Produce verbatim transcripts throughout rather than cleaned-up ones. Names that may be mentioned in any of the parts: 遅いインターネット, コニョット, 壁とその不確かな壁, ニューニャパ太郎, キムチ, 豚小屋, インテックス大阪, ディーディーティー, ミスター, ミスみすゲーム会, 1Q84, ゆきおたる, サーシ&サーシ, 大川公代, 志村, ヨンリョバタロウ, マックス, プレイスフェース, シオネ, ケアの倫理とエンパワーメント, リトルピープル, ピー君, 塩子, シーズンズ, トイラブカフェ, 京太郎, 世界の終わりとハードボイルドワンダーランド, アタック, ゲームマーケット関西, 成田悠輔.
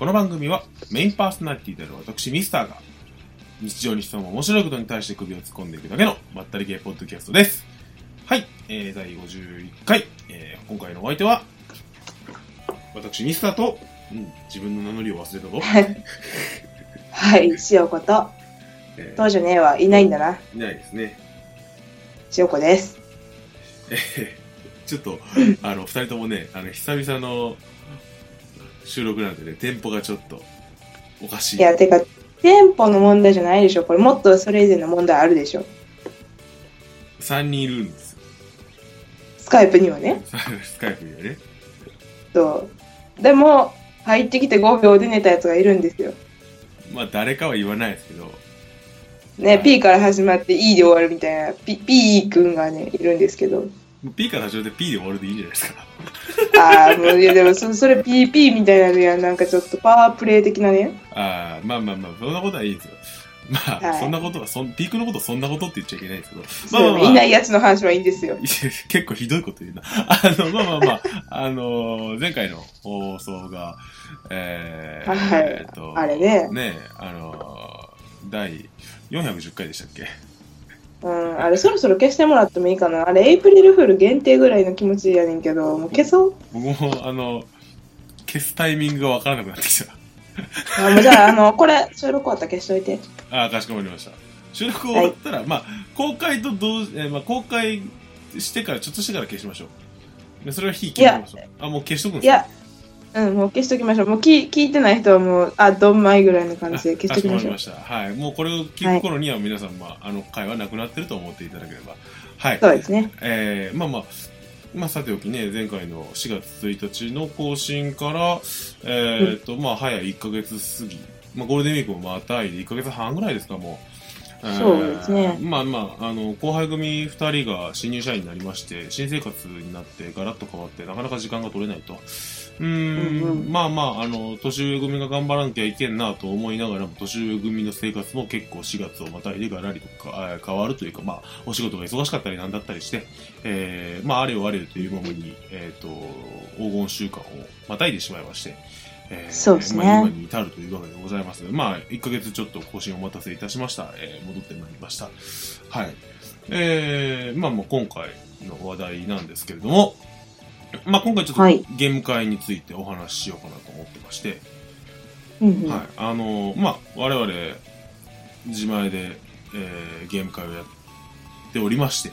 この番組はメインパーソナリティである私ミスターが日常に潜む面白いことに対して首を突っ込んでいくだけのまったり系ポッドキャストです。はい、えー、だいごじゅういっかい、えー、今回のお相手は私ミスターと、うん、自分の名乗りを忘れたぞはい、塩子と当時ねえはいないんだな、うん、いないですね。塩子です。えー、ちょっとあのふたりともね、あの久々の収録なんでね、テンポがちょっとおかしい。いや、てかテンポの問題じゃないでしょこれ、もっとそれ以前の問題あるでしょ。さんにんいるんですよ、スカイプにはねスカイプにはねそうでも入ってきてごびょうで寝たやつがいるんですよ。まあ誰かは言わないですけどね、はい、P から始まって E で終わるみたいな P, P 君がねいるんですけど、 P から始まって P で終わるでいいんじゃないですかああ、もういやでもそ、それ ピーピー みたいなのやん、なんかちょっとパワープレイ的なね。ああ、まあまあまあ、そんなことはいいですよ。まあ、はい、そんなことは、そんピークのことそんなことって言っちゃいけないですけど。まあまあまあ、いないやつの話はいいんですよ。結構ひどいこと言うな。あの、まあまあまあ、あの、前回の放送が、えー、はい、えー、っと、あれね。ね、あの、だいよんひゃくじゅっかいでしたっけ。うん、あれそろそろ消してもらってもいいかな。あれエイプリルフール限定ぐらいの気持ちやねんけど、もう消そう。僕もあの消すタイミングが分からなくなってきたあ、もうじゃあ、あのこれ収録終わったら消しといて。ああ、かしこまりました。収録終わったら、はい、まあ公開と同時、えーまあ、公開してからちょっとしてから消しましょう。それは火消しましょう。あ、もう消しとくんですか。いや、うん、もう消しときましょう。もう聞いてない人はもう、あ、どんまいぐらいの感じで消しておきましょう。あ、かしこまりました。はい。もうこれを聞く頃には皆さん、はい、まあ、あの回はなくなってると思っていただければ。はい。そうですね。えー、まあまあ、まあさておきね、前回のしがつついたちの更新から、えっと、うん、まあ、早いっかげつ過ぎ。まあ、ゴールデンウィークもまたいでいっかげつはんぐらいですか、もう。そうですね。えー、まあまあ、あの、後輩組ふたりが新入社員になりまして、新生活になってガラッと変わって、なかなか時間が取れないと。うーん、うんうん、まあまあ、あの、年上組が頑張らなきゃいけんなと思いながらも、年上組の生活も結構しがつをまたいでがらりとか変わるというか、まあ、お仕事が忙しかったりなんだったりして、えー、まあ、あれよあれよというままに、えっと、黄金週間をまたいでしまいまして、えー、そうですね。まあ、今に至るというわけでございます。まあ、いっかげつちょっと更新をお待たせいたしました。えー、戻ってまいりました。はい。えー、まあもう今回の話題なんですけれども、まあ、今回ちょっとゲーム会についてお話ししようかなと思ってまして、うんうん、はい、あのまあ、我々自前で、えー、ゲーム会をやっておりまして、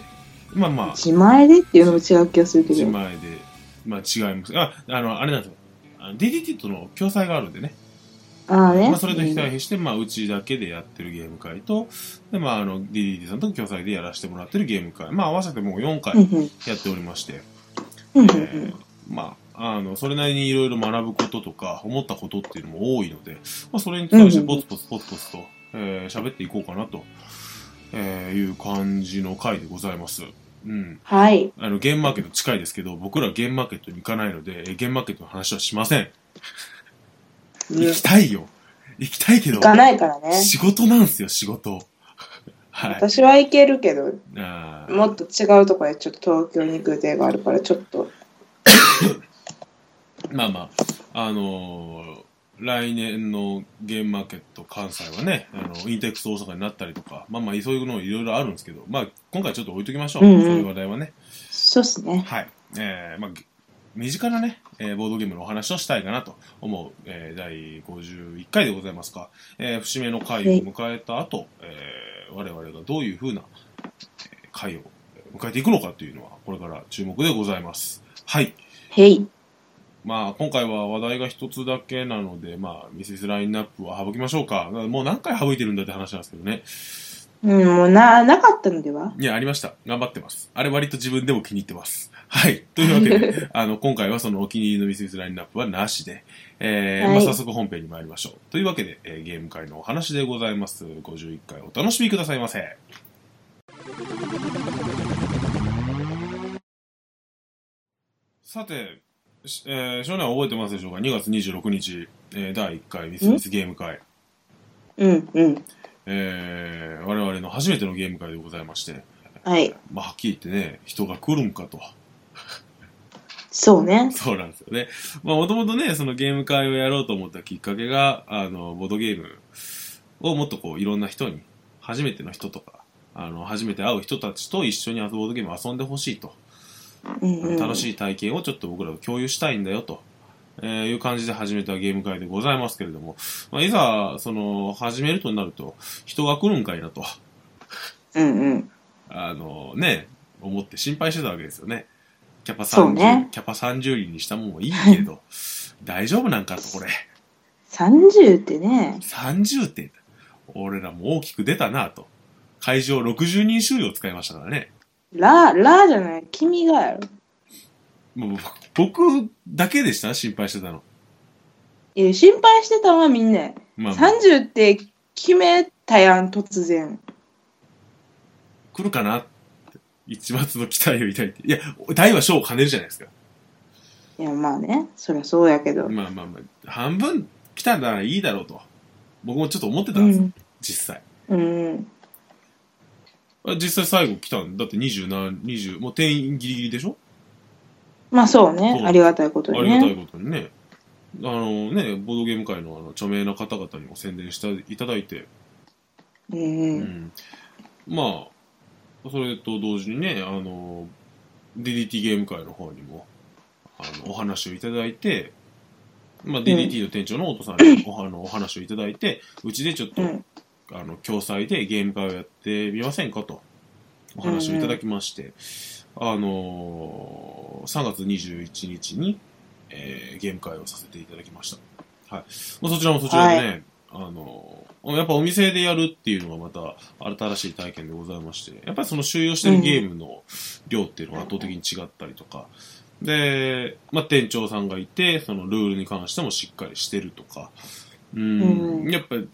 まあまあ、自前でっていうのも違う気がするけど、自前で、まあ、違います。あ、あのあれなんですよ、 ディーディーティー との共催があるんでね。あね、まあ、それと非対比して、まあ、うちだけでやってるゲーム会と、で、まあ、あの ディーディーティー さんと共催でやらせてもらってるゲーム会、まあ、合わせてもうよんかいやっておりまして、うんうんえー、まあ、あの、それなりにいろいろ学ぶこととか、思ったことっていうのも多いので、まあ、それに対してポツポツポツポツと、えー、喋っていこうかなと、えー、いう感じの回でございます。うん。はい。あの、ゲームマーケット近いですけど、僕らゲームマーケットに行かないので、ゲームマーケットの話はしません。行きたいよ。行きたいけど。行かないからね。仕事なんですよ、仕事。はい、私は行けるけど、あ、もっと違うところでちょっと東京に行く予定があるからちょっとまあまあ、あのー、来年のゲームマーケット関西はね、あのインテックス大阪になったりとか、まあまあそういうのいろいろあるんですけど、まあ今回ちょっと置いときましょう、うんうん、そういう話題はね。そうですね。はい、えー、まあ身近なね、えー、ボードゲームのお話をしたいかなと思う、えー、だいごじゅういっかいでございますか、えー、節目の回を迎えた後、はい、えー、我々がどういう風な回を迎えていくのかというのはこれから注目でございます。はい、はい、まあ今回は話題が一つだけなので、まあミセスラインナップは省きましょうか。もう何回省いてるんだって話なんですけどね。うん、もうな、なかったのでは？いや、ありました。頑張ってます。あれ割と自分でも気に入ってます。はい。というわけで、あの、今回はそのお気に入りのミセスラインナップはなしで、えー、はい、まあ、早速本編に参りましょう。というわけで、えー、ゲーム会のお話でございます。ごじゅういっかいお楽しみくださいませ。さて、えー、少年は覚えてますでしょうか ?にがつにじゅうろくにち、えー、だいいっかいミセミスゲーム会。うん、うん。えー、我々の初めてのゲーム会でございまして、はい、まあはっきり言ってね、人が来るんかとそうね。そうなんですよね。まあもともとね、そのゲーム会をやろうと思ったきっかけが、あの、ボードゲームをもっとこう、いろんな人に、初めての人とか、あの、初めて会う人たちと一緒にボードゲームを遊んでほしいと、うんうん。楽しい体験をちょっと僕らと共有したいんだよと、えー、いう感じで始めたゲーム会でございますけれども、まあ、いざ、その、始めるとなると、人が来るんかいなと。うんうん。あの、ね、思って心配してたわけですよね。キャパさんじゅう、ね、キャパさんじゅうにんにしたもんはいいけど、大丈夫なんかと、これ。さんじゅうってね。さんじゅうって、俺らも大きく出たなと。会場ろくじゅうにん収容を使いましたからね。ラー、ラーじゃない、君がやろ。もう僕だけでした心配してたの。いや、心配してたのはみんな。まあ、さんじゅうって決めたやん、突然。来るかな一末の期待を抱いて。いや、大は小を兼ねるじゃないですか。いや、まあね。そりゃそうやけど。まあまあまあ、半分来たならいいだろうと。僕もちょっと思ってたんですよ、うん、実際。うん。実際最後来たんだってにじゅうなな、にじゅう、もう定員ギリギリでしょ？まあそうね。ありがたいことにね。ありがたいことにね。あのね、ボードゲーム界の、あの著名な方々にも宣伝していただいて。うん。うん、まあ、それと同時にね、あの ディーディーティー ゲーム会の方にもあのお話をいただいて、まあ、ディーディーティー の店長のお父さんに お, あのお話をいただいて、うちでちょっと、うん、あの共催でゲーム会をやってみませんかとお話をいただきまして、うん、あのさんがつにじゅういちにちに、えー、ゲーム会をさせていただきました、はい、まあ、そちらもそちらでね、はい、あのやっぱお店でやるっていうのがまた新しい体験でございまして、やっぱりその収容してるゲームの量っていうのが圧倒的に違ったりとか、うん、で、まあ、店長さんがいて、そのルールに関してもしっかりしてるとか、うん、うん、やっぱり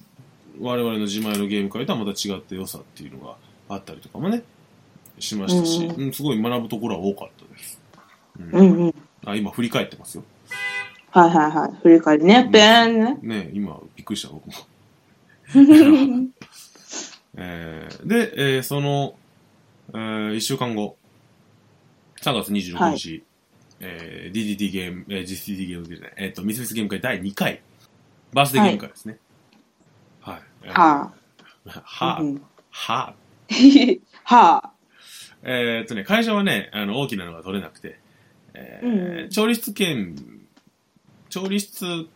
我々の自前のゲーム会とはまた違った良さっていうのがあったりとかもね、しましたし、うん、すごい学ぶところは多かったです。うん、うんうん、あ、今振り返ってますよ。はいはいはい。振り返りね、ペンね。今、びっくりした、僕も。えー、で、えー、その、えー、いっしゅうかんご、さんがつにじゅうろくにち、はい、えー、ディーディーティー ゲーム、えー、ディーディーティー ゲームじゃない、えっ、ー、と、ミスミスゲーム会だいにかい、バースデーゲーム会ですね。はい。はぁ、い。はぁ、はぁ。はぁ。えー、っとね、会社はね、あの、大きなのが取れなくて、えーうん、調理室兼、調理室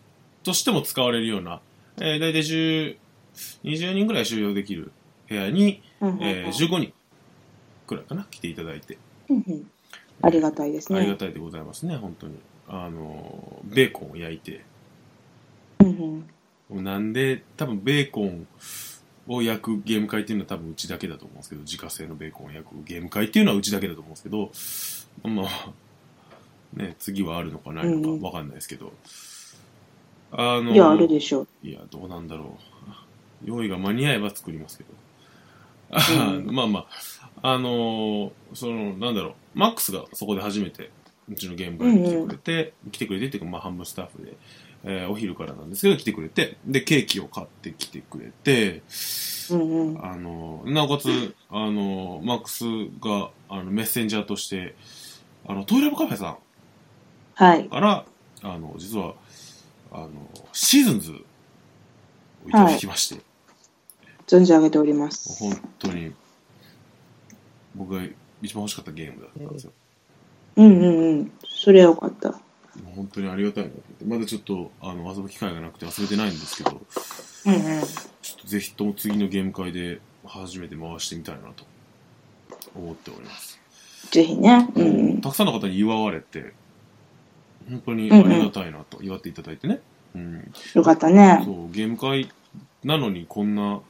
としても使われるような、えー、だいたいじゅうにじゅうにんぐらい収容できる部屋に、うんうんうん、えー、じゅうごにんくらいかな来ていただいて、うんうん、ありがたいですね。ありがたいでございますね、本当に。あのベーコンを焼いて、うんうん、なんで多分ベーコンを焼くゲーム会っていうのは多分うちだけだと思うんですけど、自家製のベーコンを焼くゲーム会っていうのはうちだけだと思うんですけど、まあね、次はあるのかないのかわかんないですけど、うん、あのいやあるでしょう。いやどうなんだろう、用意が間に合えば作りますけど、うん、まあまああのそのなんだろう、マックスがそこで初めてうちのゲーム会に来てくれて、うんうん、来てくれてっていうか、まあ半分スタッフで、えー、お昼からなんですけど来てくれて、でケーキを買ってきてくれて、うんうん、あのなおかつあのマックスがあのメッセンジャーとしてあのトイラブカフェさん、はい、からあの実はあのシーズンズをいただきまして、はい、存じ上げております。本当に僕が一番欲しかったゲームだったんですよ。うんうんうん、それはよかった。本当にありがたいな。まだちょっとあの遊ぶ機会がなくて遊べてないんですけど、うんうん、ちょっとぜひとも次のゲーム会で初めて回してみたいなと思っております。ぜひね、うんうん、たくさんの方に祝われて本当にありがたいなと、祝っていただいてね、うんうん、よかったね。そう、ゲーム会なのにこんな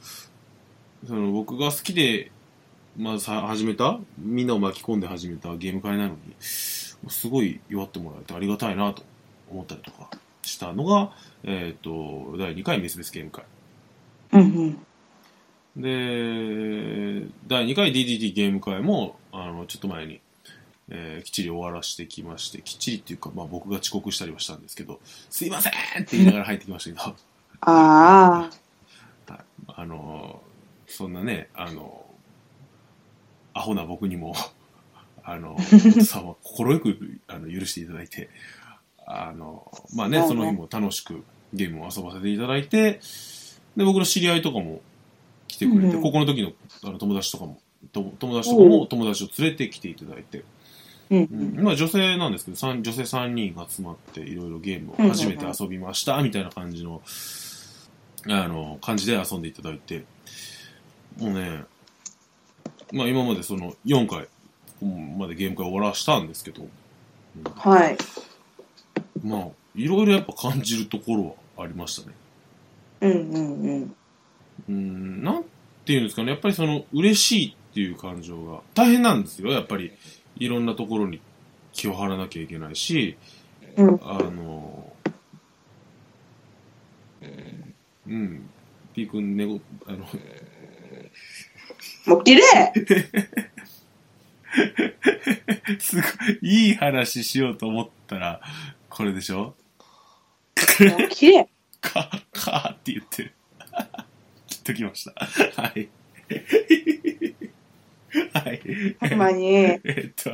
その僕が好きで、まあ、さ始めたみんなを巻き込んで始めたゲーム会なのにすごい祝ってもらえてありがたいなと思ったりとかしたのが、えっ、ー、とだいにかいメスメスゲーム会、うんうん、でだいにかい ディーディーティー ゲーム会もあのちょっと前にえー、きっちり終わらしてきまして、きっちりっていうか、まあ僕が遅刻したりはしたんですけど、すいませんって言いながら入ってきましたけど。ああ。あの、そんなね、あの、アホな僕にも、あのさは心よくあの許していただいて、あのまあね、その日も楽しくゲームを遊ばせていただいて、で僕の知り合いとかも来てくれて、うん、ここの時のあの友達とかもと友達とかも友達を連れてきていただいて、うんうん、まあ女性なんですけど女性さんにんが集まっていろいろゲームを初めて遊びました、うん、みたいな感じのあの感じで遊んでいただいて、もうね、まあ今までそのよんかいまでゲーム会を終わらしたんですけど、うん、はい、まあいろいろやっぱ感じるところはありましたね。うんうんうん、なんていうんですかね、やっぱりその嬉しいっていう感情が大変なんですよ。やっぱりいろんなところに気を張らなきゃいけないし、うん、あの、うん、ピー君寝ご、あの、もう綺麗すごい、いい話しようと思ったら、これでしょ、もう綺麗カーカーって言ってる。切っときました。はい。はい。ほんまに。えっと、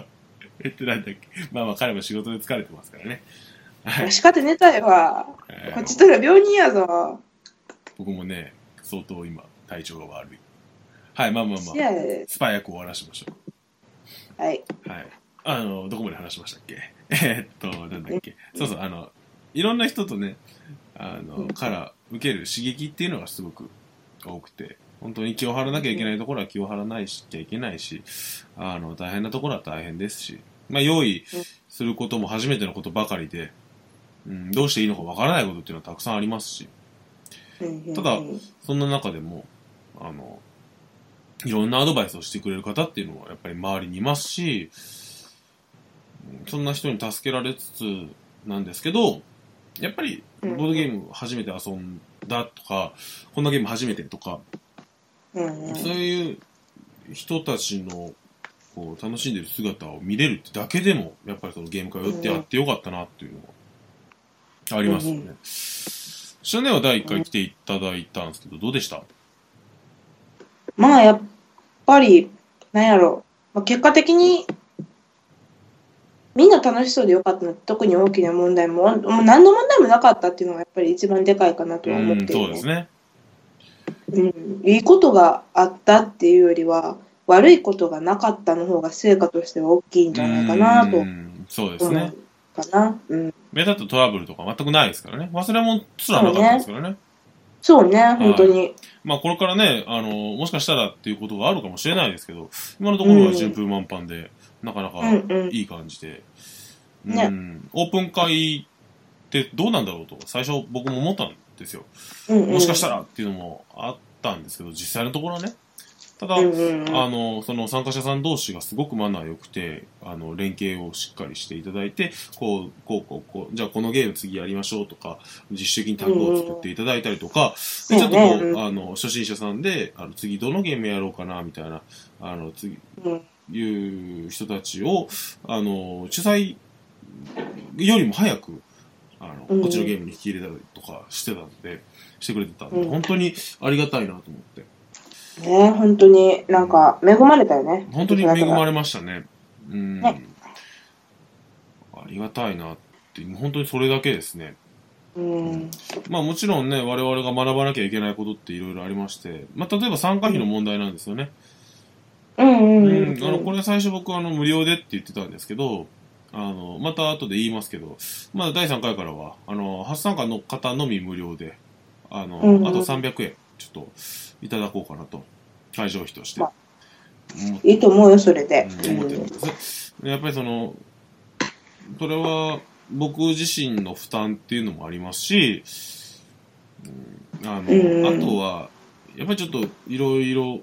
えっと、なんだっけ。まあまあ、彼も仕事で疲れてますからね。はい。仕方寝たいわ。こっちとら病人やぞ。僕もね、相当今、体調が悪い。はい、まあまあまあ、スパイ役を終わらしましょう。はい。はい。あの、どこまで話しましたっけ。えっと、なんだっけ。そうそう、あの、いろんな人とね、あの、から受ける刺激っていうのがすごく多くて、本当に気を張らなきゃいけないところは気を張らないしちゃいけないし、あの大変なところは大変ですし、まあ、用意することも初めてのことばかりで、うん、どうしていいのかわからないことっていうのはたくさんありますし、ただそんな中でもあのいろんなアドバイスをしてくれる方っていうのはやっぱり周りにいますし、そんな人に助けられつつなんですけど、やっぱりボードゲーム初めて遊んだとか、こんなゲーム初めてとか、うんうん、そういう人たちのこう楽しんでる姿を見れるってだけでも、やっぱりそのゲーム会をやってやってよかったなっていうのはありますよね。うんうん、シャネはだいいっかい来ていただいたんですけど、どうでした？まあやっぱりなんやろ、まあ、結果的にみんな楽しそうでよかったの。特に大きな問題も、もう何の問題もなかったっていうのがやっぱり一番でかいかなとは思っていて、うん、そうですね。うん、いいことがあったっていうよりは悪いことがなかったの方が成果としては大きいんじゃないかなと。うん、そうですね。かな。うん。目立ったトラブルとか全くないですからね。忘れ物すらなかったですからね。そうね、はい、本当に。まあこれからね、あのもしかしたらっていうことがあるかもしれないですけど、今のところは順風満帆で。うん、なかなかいい感じで、うんうんね、うん、オープン会ってどうなんだろうと最初僕も思ったんですよ、うんうん、もしかしたらっていうのもあったんですけど、実際のところはね、ただ、うんうんうん、あのその参加者さん同士がすごくマナー良くて、あの連携をしっかりしていただいて、こうこうこうこうじゃあこのゲーム次やりましょうとか、自主的にタグを作っていただいたりとか、うんうん、でちょっとこう、うんうん、あの初心者さんであの次どのゲームやろうかなみたいな、あの次、うん、いう人たちをあの主催よりも早くあの、うん、こっちのゲームに引き入れたりとかしてたのでしてくれてたので、うん、本当にありがたいなと思って。ね、本当になんか恵まれたよね。本当に恵まれましたね。うん、ね、ありがたいなって本当にそれだけですね。うんうん、まあもちろんね、我々が学ばなきゃいけないことっていろいろありまして、まあ例えば参加費の問題なんですよね。うんうんうんうん、あのこれ最初僕はあの無料でって言ってたんですけど、あのまた後で言いますけど、まあ、だいさんかいからはあの初参加の方のみ無料で、あの、うんうん、あとさんびゃくえんちょっといただこうかなと、会場費として、まあ、いいと思うよそれで、うん、思ってます、うん、やっぱりそのそれは僕自身の負担っていうのもありますし、あの、うんうん、あとはやっぱりちょっといろいろ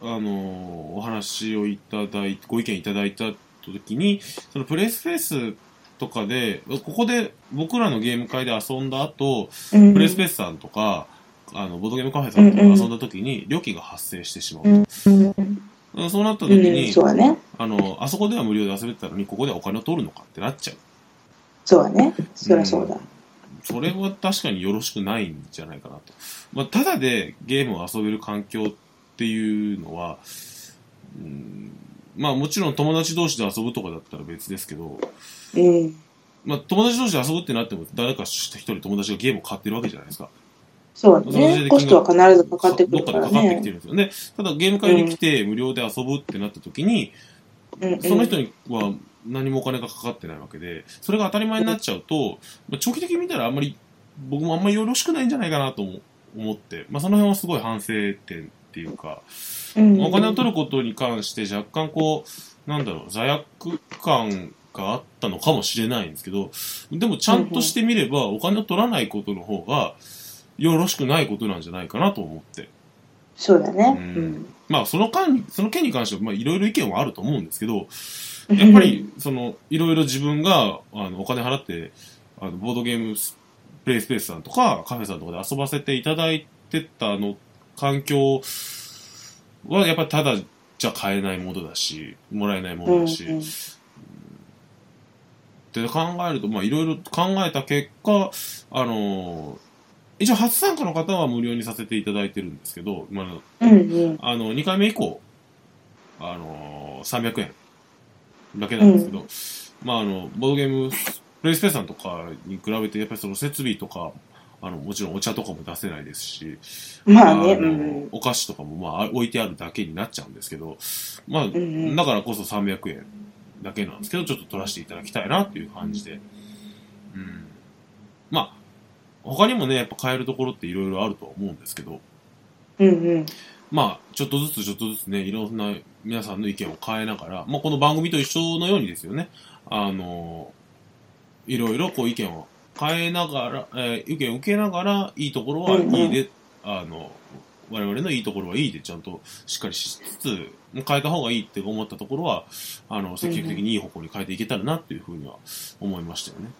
あのお話をいただいて、ご意見いただいた時に、そのプレイスフェースとかで、ここで僕らのゲーム会で遊んだ後、うん、プレイスフェースさんとかあのボードゲームカフェさんとか遊んだ時に料金が発生してしまうと、うん、そうなった時に、うん、そうだね、あのあそこでは無料で遊べてたのにここではお金を取るのかってなっちゃう。そうだね、そりゃそうだ、うん、それは確かによろしくないんじゃないかなと、まあ、ただでゲームを遊べる環境っていうのは、うん、まあもちろん友達同士で遊ぶとかだったら別ですけど、うん、まあ友達同士で遊ぶってなっても誰か一人友達がゲームを買ってるわけじゃないですか。そうね、コストは必ずかかってくるからね。どっかでかかってきてるんですよね。ただゲーム会に来て無料で遊ぶってなった時に、うん、その人には何もお金がかかってないわけで、それが当たり前になっちゃうと、まあ、長期的に見たらあんまり僕もあんまりよろしくないんじゃないかなと思って、まあ、その辺はすごい反省点っていうか、うん、お金を取ることに関して若干こうなんだろう罪悪感があったのかもしれないんですけど、でもちゃんとしてみればお金を取らないことの方がよろしくないことなんじゃないかなと思って。そうだね。うんうん、まあその間その件に関してはまあいろいろ意見はあると思うんですけど、やっぱりそのいろいろ自分があのお金払ってあのボードゲームプレイスペースさんとかカフェさんとかで遊ばせていただいてたの環境はやっぱりただじゃ買えないものだしもらえないものだし、うんうん、って考えるとまあいろいろ考えた結果あの一応初参加の方は無料にさせていただいてるんですけど、まあうんうん、あのにかいめ以降あのさんびゃくえんだけなんですけど、うん、まああのボードゲームプレイスペースさんとかに比べてやっぱりその設備とかあのもちろんお茶とかも出せないですし、まあね、あの、うん、お菓子とかもまあ置いてあるだけになっちゃうんですけど、まあ、うんうん、だからこそさんびゃくえんだけなんですけどちょっと取らせていただきたいなっていう感じで、うん、まあ他にもねやっぱ買えるところっていろいろあると思うんですけど、うんうん、まあちょっとずつちょっとずつねいろんな皆さんの意見を変えながら、まあ、この番組と一緒のようにですよね、あのいろいろこう意見を変えながら、えー、意見を受けながらいいところはいいで、うんうん、あの我々のいいところはいいでちゃんとしっかりしつつ変えた方がいいって思ったところはあの積極的にいい方向に変えていけたらなっていうふうには思いましたよね、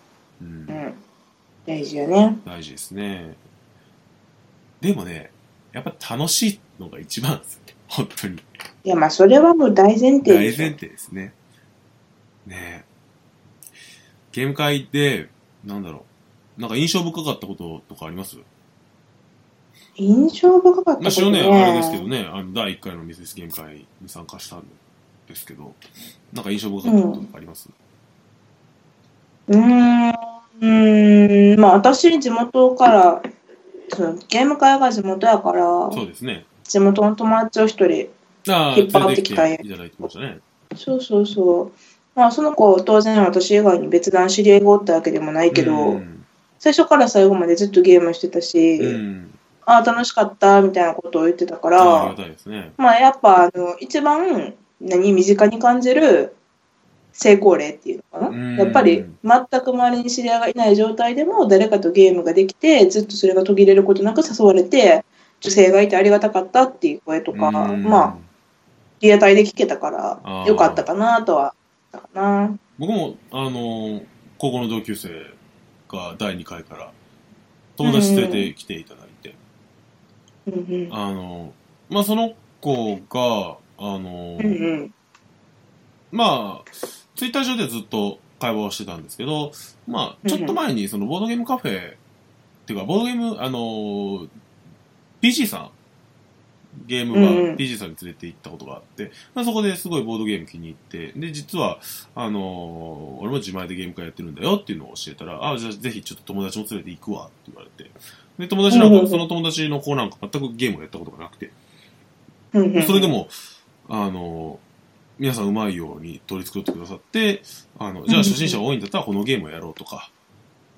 うんうん、大事よね大事ですね。でもねやっぱ楽しいのが一番ですよね本当に。いやまあそれはもう大前提大前提ですね。ねゲーム会でなんだろうなんか印象深かったこととかあります？印象深かったことね。まあ、しろねあれですけどねあのだいいっかいのミセスゲーム会に参加したんですけどなんか印象深かったこととかあります？うん、うーんまあ私地元からそのゲーム会が地元やからそうですね地元の友達を一人引っ張ってきたいただいてましたね。そうそうそう。まあ、その子当然私以外に別段知り合いがおったわけでもないけど、うん、最初から最後までずっとゲームしてたし、うん、ああ楽しかったみたいなことを言ってたから、あですね、まあやっぱあの一番何身近に感じる成功例っていうのかな、うん、やっぱり全く周りに知り合いがいない状態でも誰かとゲームができてずっとそれが途切れることなく誘われて女性がいてありがたかったっていう声とか、うん、まあリアタイで聞けたからよかったかなとは。かな僕もあの高校の同級生がだいにかいから友達連れてきていただいて、うんうんあのまあ、その子があの、うんうん、まあツイッター上でずっと会話をしてたんですけど、まあ、ちょっと前にそのボードゲームカフェ、うんうん、っていうかボードゲームあの ピージー さんゲームは ピージー さんに連れて行ったことがあって、うんまあ、そこですごいボードゲーム気に入ってで実はあのー、俺も自前でゲーム会やってるんだよっていうのを教えたらあじゃあぜひちょっと友達も連れて行くわって言われてで友達なんかその友達の子なんか全くゲームをやったことがなくて、うん、それでもあのー、皆さんうまいように取り繕ってくださってあのじゃあ初心者多いんだったらこのゲームをやろうとか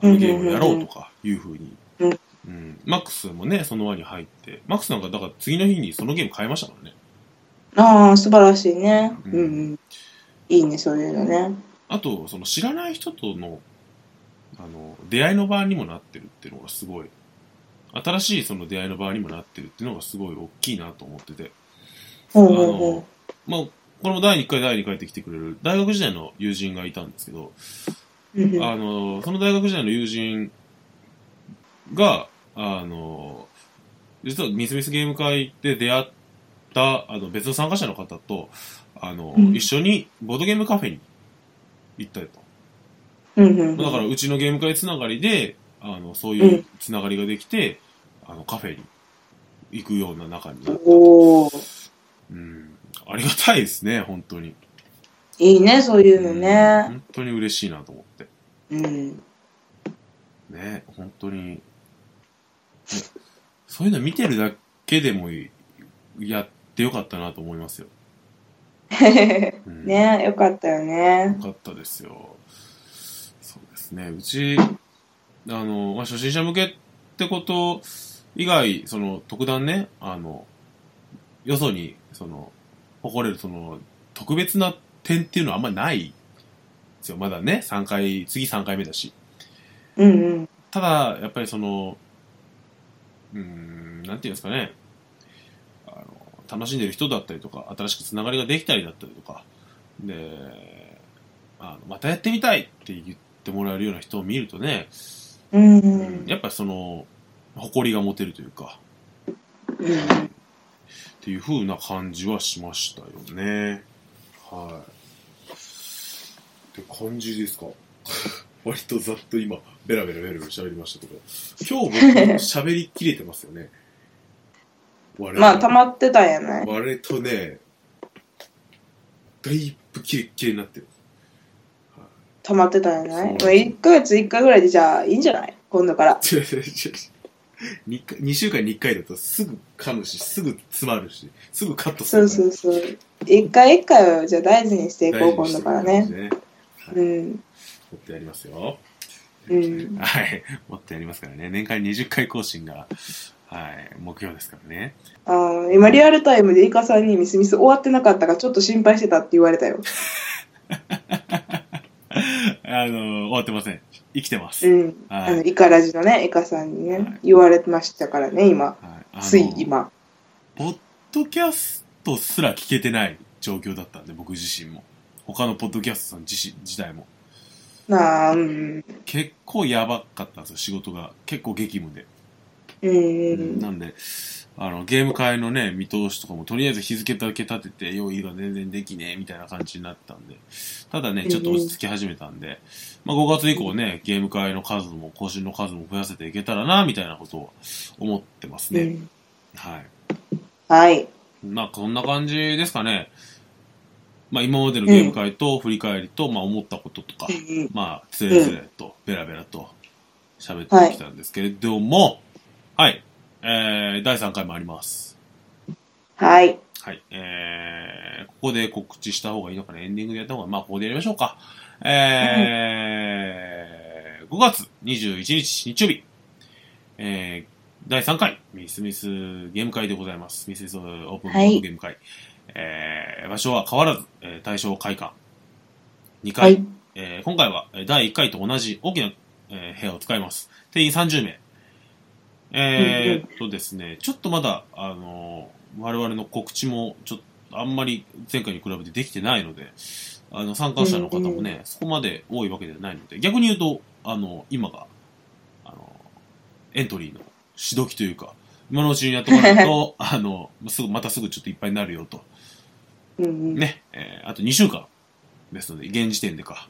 あのゲームをやろうとかいう風に、うんうん、マックスもねその輪に入ってマックスなんかだから次の日にそのゲーム買いましたからね。ああ素晴らしいね、うんうん、いいねそういうのね。あとその知らない人とのあの出会いの場にもなってるっていうのがすごい新しいその出会いの場にもなってるっていうのがすごい大きいなと思ってて、うんうんうん、あのまあこれもだいいっかいだいにかいって来てくれる大学時代の友人がいたんですけど、うんうん、あのその大学時代の友人があの実はミスミスゲーム会で出会ったあの別の参加者の方とあの、うん、一緒にボードゲームカフェに行ったりと、うんうんうん、だからうちのゲーム会つながりであのそういうつながりができて、うん、あのカフェに行くような仲になったと、うん、ありがたいですね本当に。いいね、そういうのね。本当に嬉しいなと思って。うん。ね、本当に、ね、そういうの見てるだけでもやってよかったなと思いますよ。うん、ね、よかったよね。よかったですよ。そうですね。うちあの、まあ、初心者向けってこと以外、その特段ね、あのよそにその誇れるその特別な点っていうのはあんまりないですよ。まだね、さんかい、次さんかいめだし。うんうん、ただやっぱりそのうーんなんていうんですかね、あの楽しんでる人だったりとか、新しくつながりができたりだったりとかで、あのまたやってみたいって言ってもらえるような人を見るとね、うんうん、やっぱその誇りが持てるというか、うんうん、っていう風な感じはしましたよね。はい。って感じですか。割とざっと今ベラベラベラベラ喋りましたけど、今日僕喋りきれてますよね。まあ溜まってたんやない。割とね、だいぶキレッキレになってる。溜まってたんやない。もういっかげついっかいぐらいでじゃあいいんじゃない？今度から。にしゅうかんにいっかいだとすぐ噛むし、すぐ詰まるし、すぐカットする。そうそうそう。いっかいいっかいをじゃあ大事にしていこう今度からね。ね、はい、うん。持ってやりますよ、うん、はい、持ってやりますからね。年間にじゅっかい更新が、はい、目標ですからね。あ、今リアルタイムでイカさんにミスミス終わってなかったかちょっと心配してたって言われたよ。あの終わってません、生きてます、うん、はい、あのイカラジのねイカさんにね、はい、言われてましたからね。今、はい、つい今ポッドキャストすら聞けてない状況だったんで、僕自身も他のポッドキャストさん自身自体もな、うん、結構やばかったんですよ、仕事が結構激務で、えー、なんであのゲーム会のね見通しとかもとりあえず日付だけ立てて用意が全然できねえみたいな感じになったんで、ただねちょっと落ち着き始めたんで、えーまあ、ごがつ以降ねゲーム会の数も更新の数も増やせていけたらなみたいなことを思ってますね、えー、はい、はい、なんかこんな感じですかね。まあ、今までのゲーム会と振り返りと、うん、まあ、思ったこととか、うん、まあ、つれつれとベラベラと喋ってきたんですけれども、はい、はい、えー、だいさんかいもあります。はい。はい、えー、ここで告知した方がいいのかな、エンディングでやった方が、まあ、ここでやりましょうか。えー、うん、ごがつにじゅういちにち日曜日、えー、だいさんかいミスミスゲーム会でございます。ミスミスオープンゲーム会。はい、えー、場所は変わらず、えー、大正会館にかい、はい、えー、今回はだいいっかいと同じ大きな、えー、部屋を使います。定員さんじゅうめい、えー、っとですね、ちょっとまだ、あのー、我々の告知もちょっとあんまり前回に比べてできてないので、あの参加者の方もね、うんうん、そこまで多いわけではないので、逆に言うと、あのー、今が、あのー、エントリーのしどきというか、今のうちにやってもらうとあのすぐまたすぐちょっといっぱいになるよと、うんね、えー、あとにしゅうかんですので、現時点でか、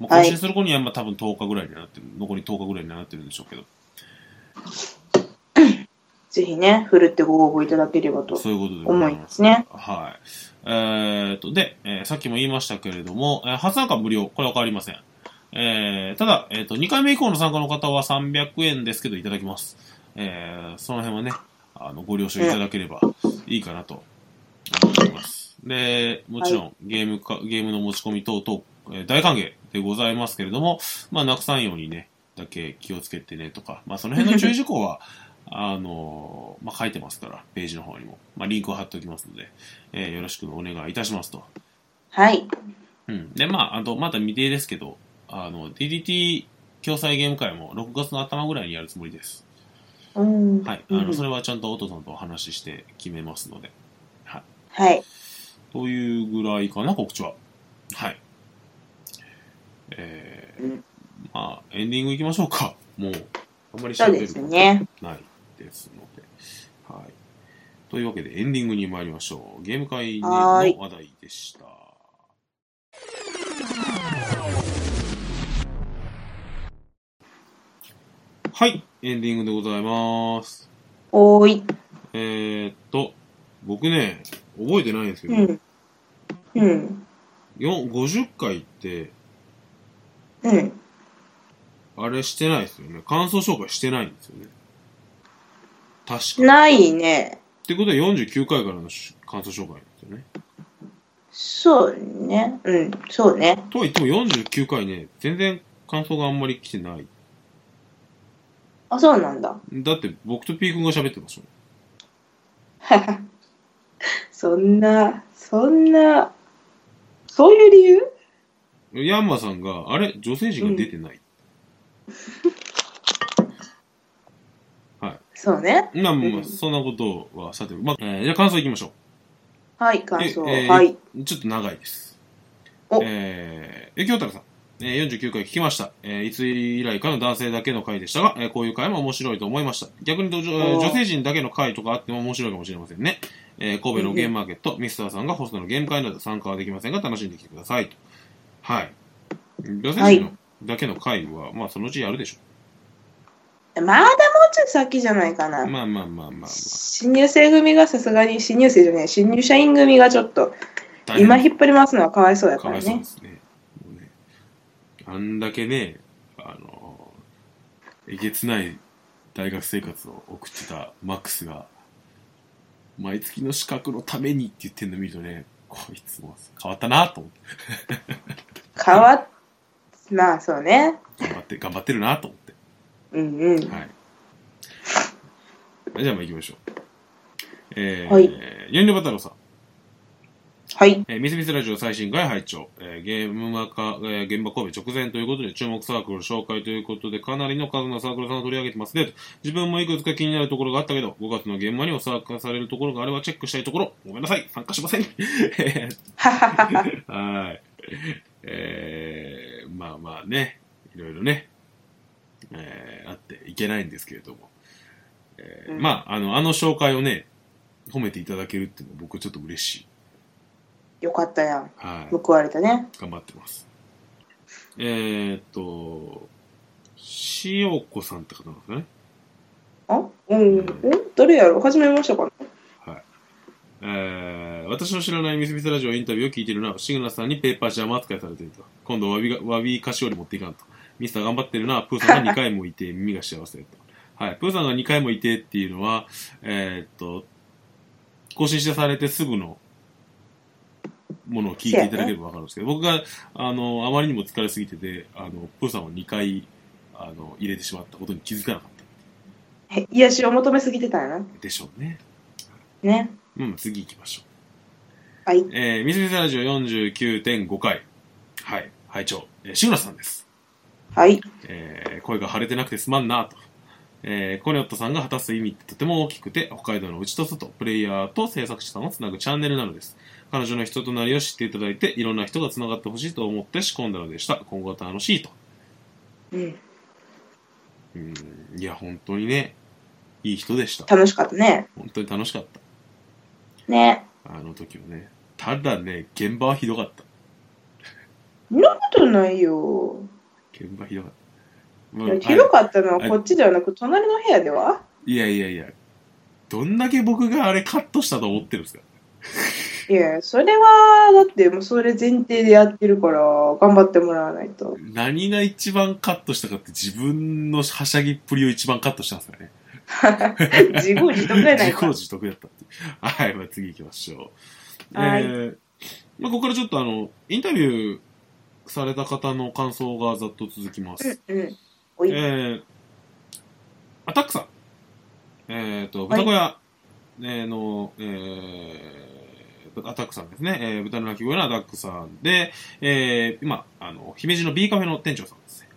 まあ、更新する子にはまあ多分とおかぐらいになってる、残りとおかぐらいになってるんでしょうけど、ぜひね振るってご応募いただければと思いますね。はい、えー、っとで、えー、さっきも言いましたけれども、えー、初参加無料、これは変わりません、えー、ただ、えー、っとにかいめ以降の参加の方はさんびゃくえんですけどいただきます。えー、その辺はねあのご了承いただければいいかなと思います。で、もちろんゲームか、ゲームの持ち込み等々、えー、大歓迎でございますけれども、まあ、なくさんようにねだけ気をつけてねとか、まあ、その辺の注意事項はあのーまあ、書いてますから、ページの方にも、まあ、リンクを貼っておきますので、えー、よろしくお願いいたしますと。はい、うん、で、まあ、あとまた未定ですけど、あの ディーディーティー 共催ゲーム会もろくがつの頭ぐらいにやるつもりです。うん、はい、あのそれはちゃんとお父さんとお話しして決めますので、はい、はい、というぐらいかな、告知は。はい、えー、うん、まあエンディングいきましょうか。もうあんまり喋ることないですので、はい、というわけでエンディングに参りましょう。ゲーム会の話題でした。はい、エンディングでございます。おーい。えーっと、僕ね、覚えてないんですけど、うん。うん。ごじゅっかいって、うん。あれしてないですよね。感想紹介してないんですよね。確かに。ないね。ってことはよんじゅうきゅうかいからの感想紹介ですよね。そうね。うん、そうね。とは言ってもよんじゅうきゅうかいね、全然感想があんまり来てない。あ、そうなんだ。だって僕と P 君が喋ってましたもん。そんな、そんな、そういう理由？ヤンマさんが、あれ女性陣が出てない。うん、はい。そうね。まあ、まあ、そんなことはさて、まあ、えー、じゃあ感想いきましょう。はい、感想。えー、はい。ちょっと長いです。お。えー、京太郎さん。よんじゅうきゅうかい聞きました、えー、いつ以来かの男性だけの回でしたが、えー、こういう回も面白いと思いました。逆に女、女性陣だけの回とかあっても面白いかもしれませんね、えー、神戸のゲームマーケット、ミスターさんがホストのゲーム会など参加はできませんが楽しんできてくださいと。はい。女性陣のだけの回はまあそのうちやるでしょう、はい、まだもうちょっと先じゃないかな。まあまあまあまあ、まあ、新入生組がさすがに新入生じゃない新入社員組がちょっと今引っ張りますのはかわいそうだからね。かわいそうですね。あんだけね、あのー、えげつない大学生活を送ってたマックスが毎月の資格のためにって言ってんの見るとね、こいつも変わったなと思って変わっまあそうね、頑張って頑張ってるなと思って、うんうん、はい、じゃあまあ行きましょう。えー、はい、ヨンリョバタロウさん、はい、えー、ミスミスラジオ最新回拝聴、えー、ゲームマカ、えー、現場神戸直前ということで注目サークル紹介ということでかなりの数のサークルさんを取り上げてますねと。自分もいくつか気になるところがあったけどごがつの現場にも参加されるところがあればチェックしたいところ、ごめんなさい参加しませんはい、えー、まあまあね、いろいろね、えー、あっていけないんですけれども、えーうん、まああのあの紹介をね褒めていただけるっていうのは僕ちょっと嬉しい。よかったやん、はい、報われたね。頑張ってます。えーっと塩子さんって方なんですかね。あ、うん、うん、誰やろ、初めましたかね。はい、えー、私の知らないミスミスラジオインタビューを聞いてるな、シグナさんにペーパージャム扱いされてると、今度わびがわび菓子より持っていかんと、ミスター頑張ってるな、プーさんがにかいもいて耳が幸せだとはい、プーさんがにかいもいてっていうのはえー、っと更新してされてすぐのものを聞いていただければ分かるんですけど、ね、僕があのあまりにも疲れすぎててあのプーさんをにかいあの入れてしまったことに気づかなかった。え、癒しを求めすぎてたんやな。でしょうね。ね。うん、次行きましょう。はい。えー、みすみすラジオ よんじゅうきゅうてんご 回。はい。拝聴。えー、志村さんです。はい。えー、声が腫れてなくてすまんなと。えー、コニョットさんが果たす意味ってとても大きくて、北海道の内と外、プレイヤーと制作者さんをつなぐチャンネルなのです。彼女の人となりを知っていただいて、いろんな人がつながってほしいと思って仕込んだのでした。今後は楽しいと。うん。うん、いや、本当にね、いい人でした。楽しかったね。本当に楽しかった。ね。あの時はね。ただね、現場はひどかった。そんなことないよ。現場ひどかった。まあ、ひどかったのはこっちではなく隣の部屋では。いやいやいや、どんだけ僕があれカットしたと思ってるんですかいや、それはだってもうそれ前提でやってるから頑張ってもらわないと。何が一番カットしたかって自分のはしゃぎっぷりを一番カットしたんですかね自業自得やないか。自業自得だったってはい、まあ、次行きましょう。はい、えーまあ、ここからちょっとあのインタビューされた方の感想がざっと続きます。うんうん、えー、アタックさん、えーと、豚小屋の、えー、アタックさんですね、えー、豚の鳴き声のアタックさんで、えー、今あの、姫路の B カフェの店長さんですね。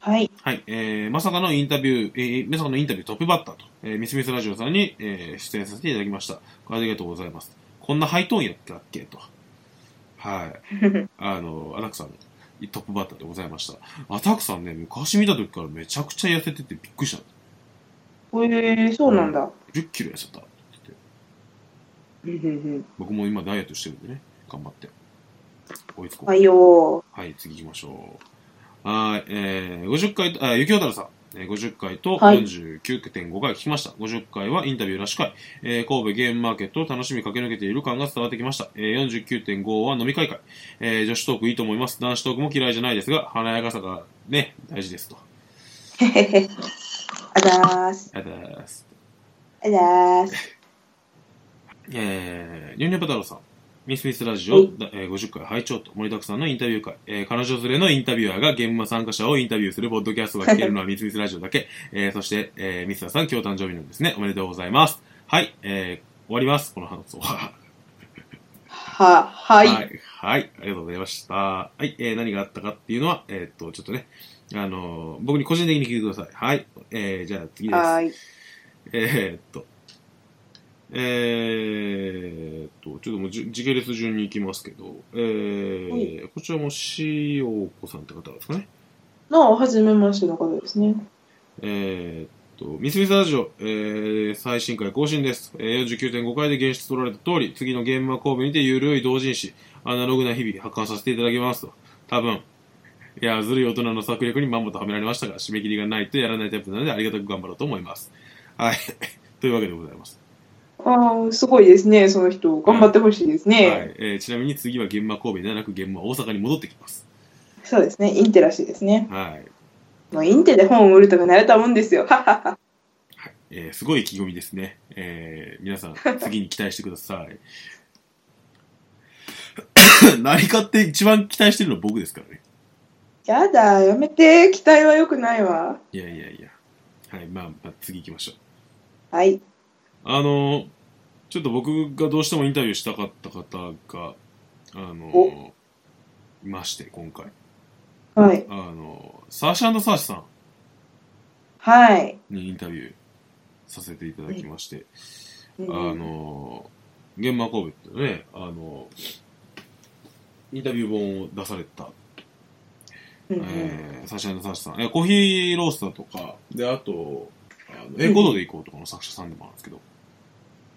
はい、はい、えー、まさかのインタビュー、えー、まさかのインタビュートップバッターと、えー、ミスミスラジオさんに、えー、出演させていただきました。ありがとうございます。こんなハイトーンやったっけと。はい。あの、アタックさん。トップバッターでございました。アタックさんね、昔見た時からめちゃくちゃ痩せててびっくりした。えー、そうなんだ。じゅっキロ痩せたって言ってて。僕も今ダイエットしてるんでね、頑張って。追いつこう。はいよー。はい、次行きましょう。はい、えー、ごじゅっかい、あ、ゆきおたるさん。ごじゅっかいと よんじゅうきゅうてんご 回聞きました。ごじゅっかいはインタビューらしかい、えー、神戸ゲームマーケットを楽しみ駆け抜けている感が伝わってきました。えー、よんじゅうきゅうてんご は飲み会会、えー、女子トークいいと思います。男子トークも嫌いじゃないですが、華やかさがね、大事ですと。あざーす。あざーす。あざーす。えー、ニューニャパ太郎さん。ミスミスラジオ、えー、ごじゅっかい拝聴と盛りだくさんのインタビュー会、えー、彼女連れのインタビュアーがゲーム参加者をインタビューするポッドキャストが聞けるのはミスミスラジオだけ、えー、そして、えー、ミスターさん今日誕生日なんですね、おめでとうございます。はい、えー、終わりますこの話は。ははい、はいはいありがとうございました。はい、えー、何があったかっていうのはえー、っとちょっとねあのー、僕に個人的に聞いてください。はい、えー、じゃあ次です。はいえー、っと。えーっと、ちょっともう時系列順に行きますけど、えーはい、こちらもしおこさんって方ですかね。の、はじめましての方ですね。えーっと、ミスミスラジオ、えー、最新回更新です。えー、よんじゅうきゅうてんごかいで言質取られた通り、次のゲームは神戸にてゆるい同人誌、アナログな日々、発刊させていただきますと。多分いや、ずるい大人の策略にまんまとはめられましたが、締め切りがないとやらないタイプなので、ありがたく頑張ろうと思います。はい。というわけでございます。あすごいですね、その人。頑張ってほしいですね。はいはいえー、ちなみに次は現場神戸ではなく、現場大阪に戻ってきます。そうですね、インテらしいですね。はい、もうインテで本を売るとか慣れたもんですよ。はいえー、すごい意気込みですね。えー、皆さん、次に期待してください。何かって一番期待してるのは僕ですからね。やだ、やめて。期待は良くないわ。いやいやいや。はい、まあ、まあ、次行きましょう。はい。あのちょっと僕がどうしてもインタビューしたかった方があのいまして今回、はい、あのサーシ&サーシさんにインタビューさせていただきまして、はい、あの現場神戸ってねあのインタビュー本を出された、うんえー、サーシ&サーシさんコーヒーロースターとかであと英語で行こうとかの作者さんでもあるんですけど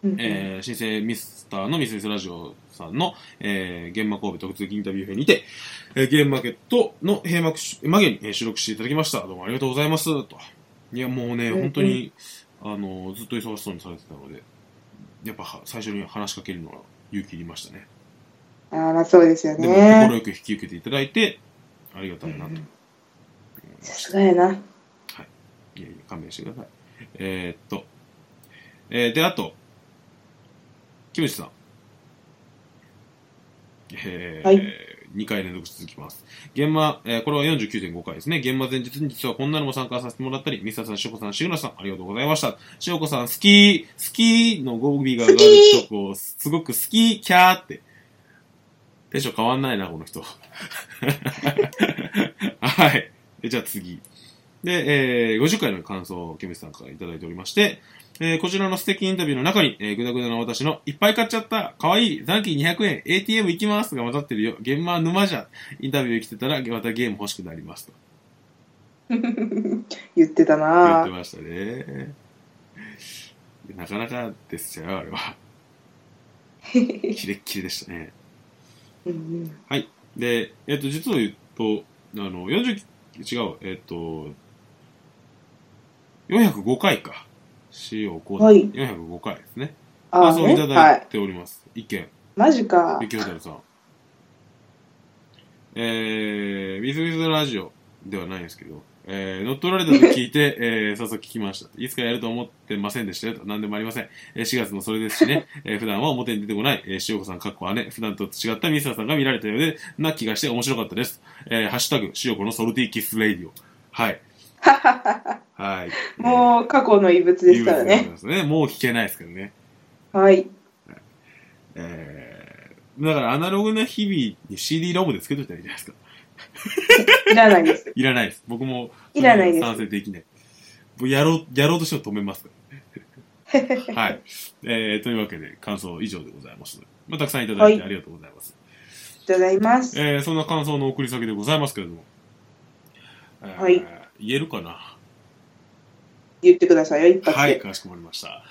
えー、新生ミスターのミスミスラジオさんの、えー、現場神戸特別インタビュー編にて、えー、ゲームマーケットの閉幕間際に収録していただきました。どうもありがとうございますと。いやもうね、うん、本当にあのずっと忙しそうにされてたので、やっぱ最初に話しかけるのは勇気いりましたね。あーまあそうですよね。でも心よく引き受けていただいてありがたいなと。さすがやな。はい。いやいや勘弁してください。えー、っと、えー、であと。キムチさん、えーはい、にかい連続続きます。現場、えー、これは よんじゅうきゅうてんごかいですね。現場前日に実はこんなのも参加させてもらったり、ミスターさん、しおこさん、しぐらさん、ありがとうございました。しおこさん、好きー、好きーの語尾が上がるとこ、すごく好きー、キャーって。テンション変わんないな、この人。はい。じゃあ次。で、えー、ごじゅっかいの感想をキムチさんからいただいておりまして、えー、こちらの素敵インタビューの中に、えー、ぐだぐだの私のいっぱい買っちゃったかわいい残金にひゃくえん エーティーエム 行きますが混ざってるよ現場は沼じゃインタビュー来てたらまたゲーム欲しくなりますと言ってたなぁ言ってましたねなかなかですよあれはキレッキレでしたねはいでえっ、ー、と実を言うとあのよんじゅう違うえっ、ー、とよんひゃくごかいか使用講座、はい、よんひゃくごかいですね。感想をいただいております。はい、意見。マジか。ゆきほたるさん。えー、ミスミスラジオではないんですけど、えー、乗っ取られたと聞いて、えー、早速聞きました。いつかやると思ってませんでしたよと。なんでもありません。えー、しがつもそれですしね。えー、普段は表に出てこない、えー、しおこさんかっこ姉、普段と違ったミスターさんが見られたようで、な気がして面白かったです。えー、ハッシュタグ、しおこのソルティーキスレイディオ。はい。はい、もう過去の遺物ですからね。遺物ねもう聞けないですけどね。はい。えー、だからアナログな日々に シーディー ロムでつけといたらいいじゃないですか。いらないです。いらないです。僕もいらないです。賛成できない。やろうやろうとしても止めますから、ね。はい、えー。というわけで感想以上でございます。まあ、たくさんいただいてありがとうございます。はい、いただきます。えー、そんな感想の送り先でございますけれども。えー、はい。言えるかな言ってくださいよ、一発で。はい、かしこまりました。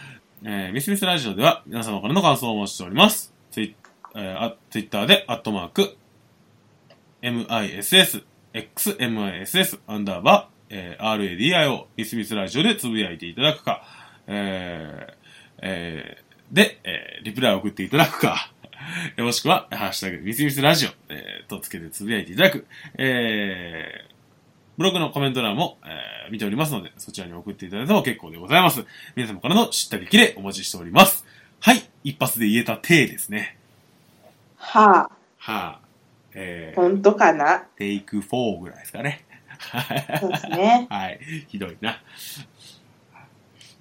えー、ミスミスラジオでは皆様からの感想をお待ちしております。ツイッ、えー、ツイッターで、アットマーク、ミスミス、xmiss、アンダーバえー、アールエーディーアイオー ビスビスラジオでつぶやいていただくか、えーえー、で、えー、リプライを送っていただくかもしくはハッシュタグビスビスラジオ、えー、とつけてつぶやいていただく、えー、ブログのコメント欄も、えー、見ておりますので、そちらに送っていただいても結構でございます。皆様からの知った激励お待ちしております。はい、一発で言えたてですね。はあ。はあ。えー、本当かな。テイクよんぐらいですかね。そうですね。はい、ひどいな。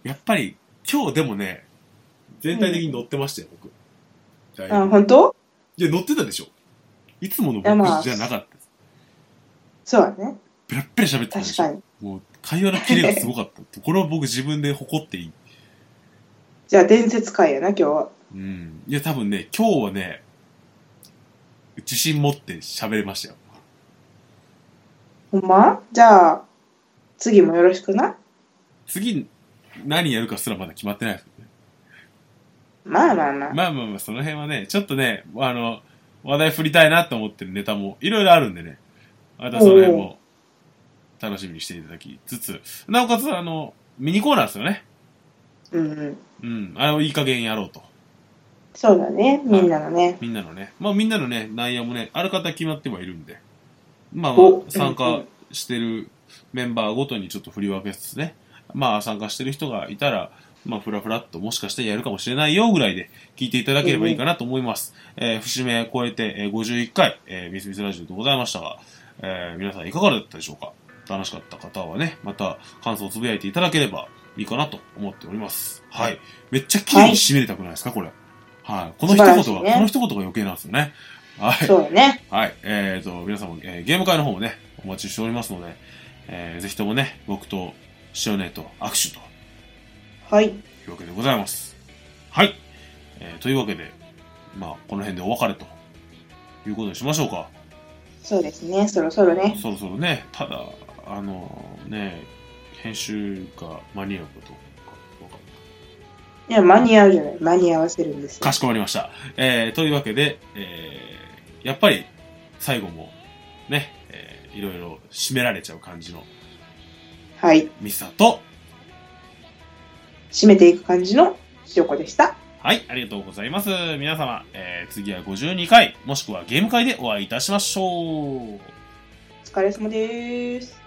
やっぱり今日でもね、全体的に乗ってましたよ、うん、僕。あ、本当？いや乗ってたでしょ。いつもの僕じゃなかったです。そうだね。ペラペラ喋ってたでしょ。もう会話のキレがすごかった。これは僕自分で誇っていい。じゃあ伝説会やな今日は。うん。いや多分ね今日はね自信持って喋れましたよ。ほんま？じゃあ次もよろしくな。次何やるかすらまだ決まってないですよね。まあまあまあ。まあまあまあその辺はねちょっとねあの話題振りたいなと思ってるネタもいろいろあるんでね。またその辺も。楽しみにしていただきつつ、なおかつあのミニコーナーですよね。うんうん。うん、あれをいい加減やろうと。そうだね。みんなのね。みんなのね。まあみんなのね内容もねある方決まってはいるんで、まあ、まあ、参加してるメンバーごとにちょっと振り分けつつね。まあ参加してる人がいたら、まあフラフラっともしかしてやるかもしれないよぐらいで聞いていただければいいかなと思います。うんうん、えー、節目超えてごじゅういっかい、えー、ミスミスラジオでございましたが、えー、皆さんいかがだったでしょうか。楽しかった方はね、また感想をつぶやいていただければいいかなと思っております。はい。めっちゃ綺麗に締めれたくないですか、はい、これ。はい。この一言が、ね、この一言が余計なんですよね。はい。そうね。はい。えーと、皆さんも、えー、ゲーム会の方もね、お待ちしておりますので、えー、ぜひともね、僕とシオネと握手と。はい。いうわけでございます。はい。えー、というわけで、まあ、この辺でお別れということにしましょうか。そうですね、そろそろね。そろそろね、ただ、あのね、編集が間に合うことか分かんない。いや、間に合うじゃない。間に合わせるんですよ。かしこまりました。えー、というわけで、えー、やっぱり最後もね、えー、いろいろ締められちゃう感じの。はい。ミサと、締めていく感じのひよこでした。はい、ありがとうございます。皆様、えー、次はごじゅうにかい、もしくはゲーム会でお会いいたしましょう。お疲れ様です。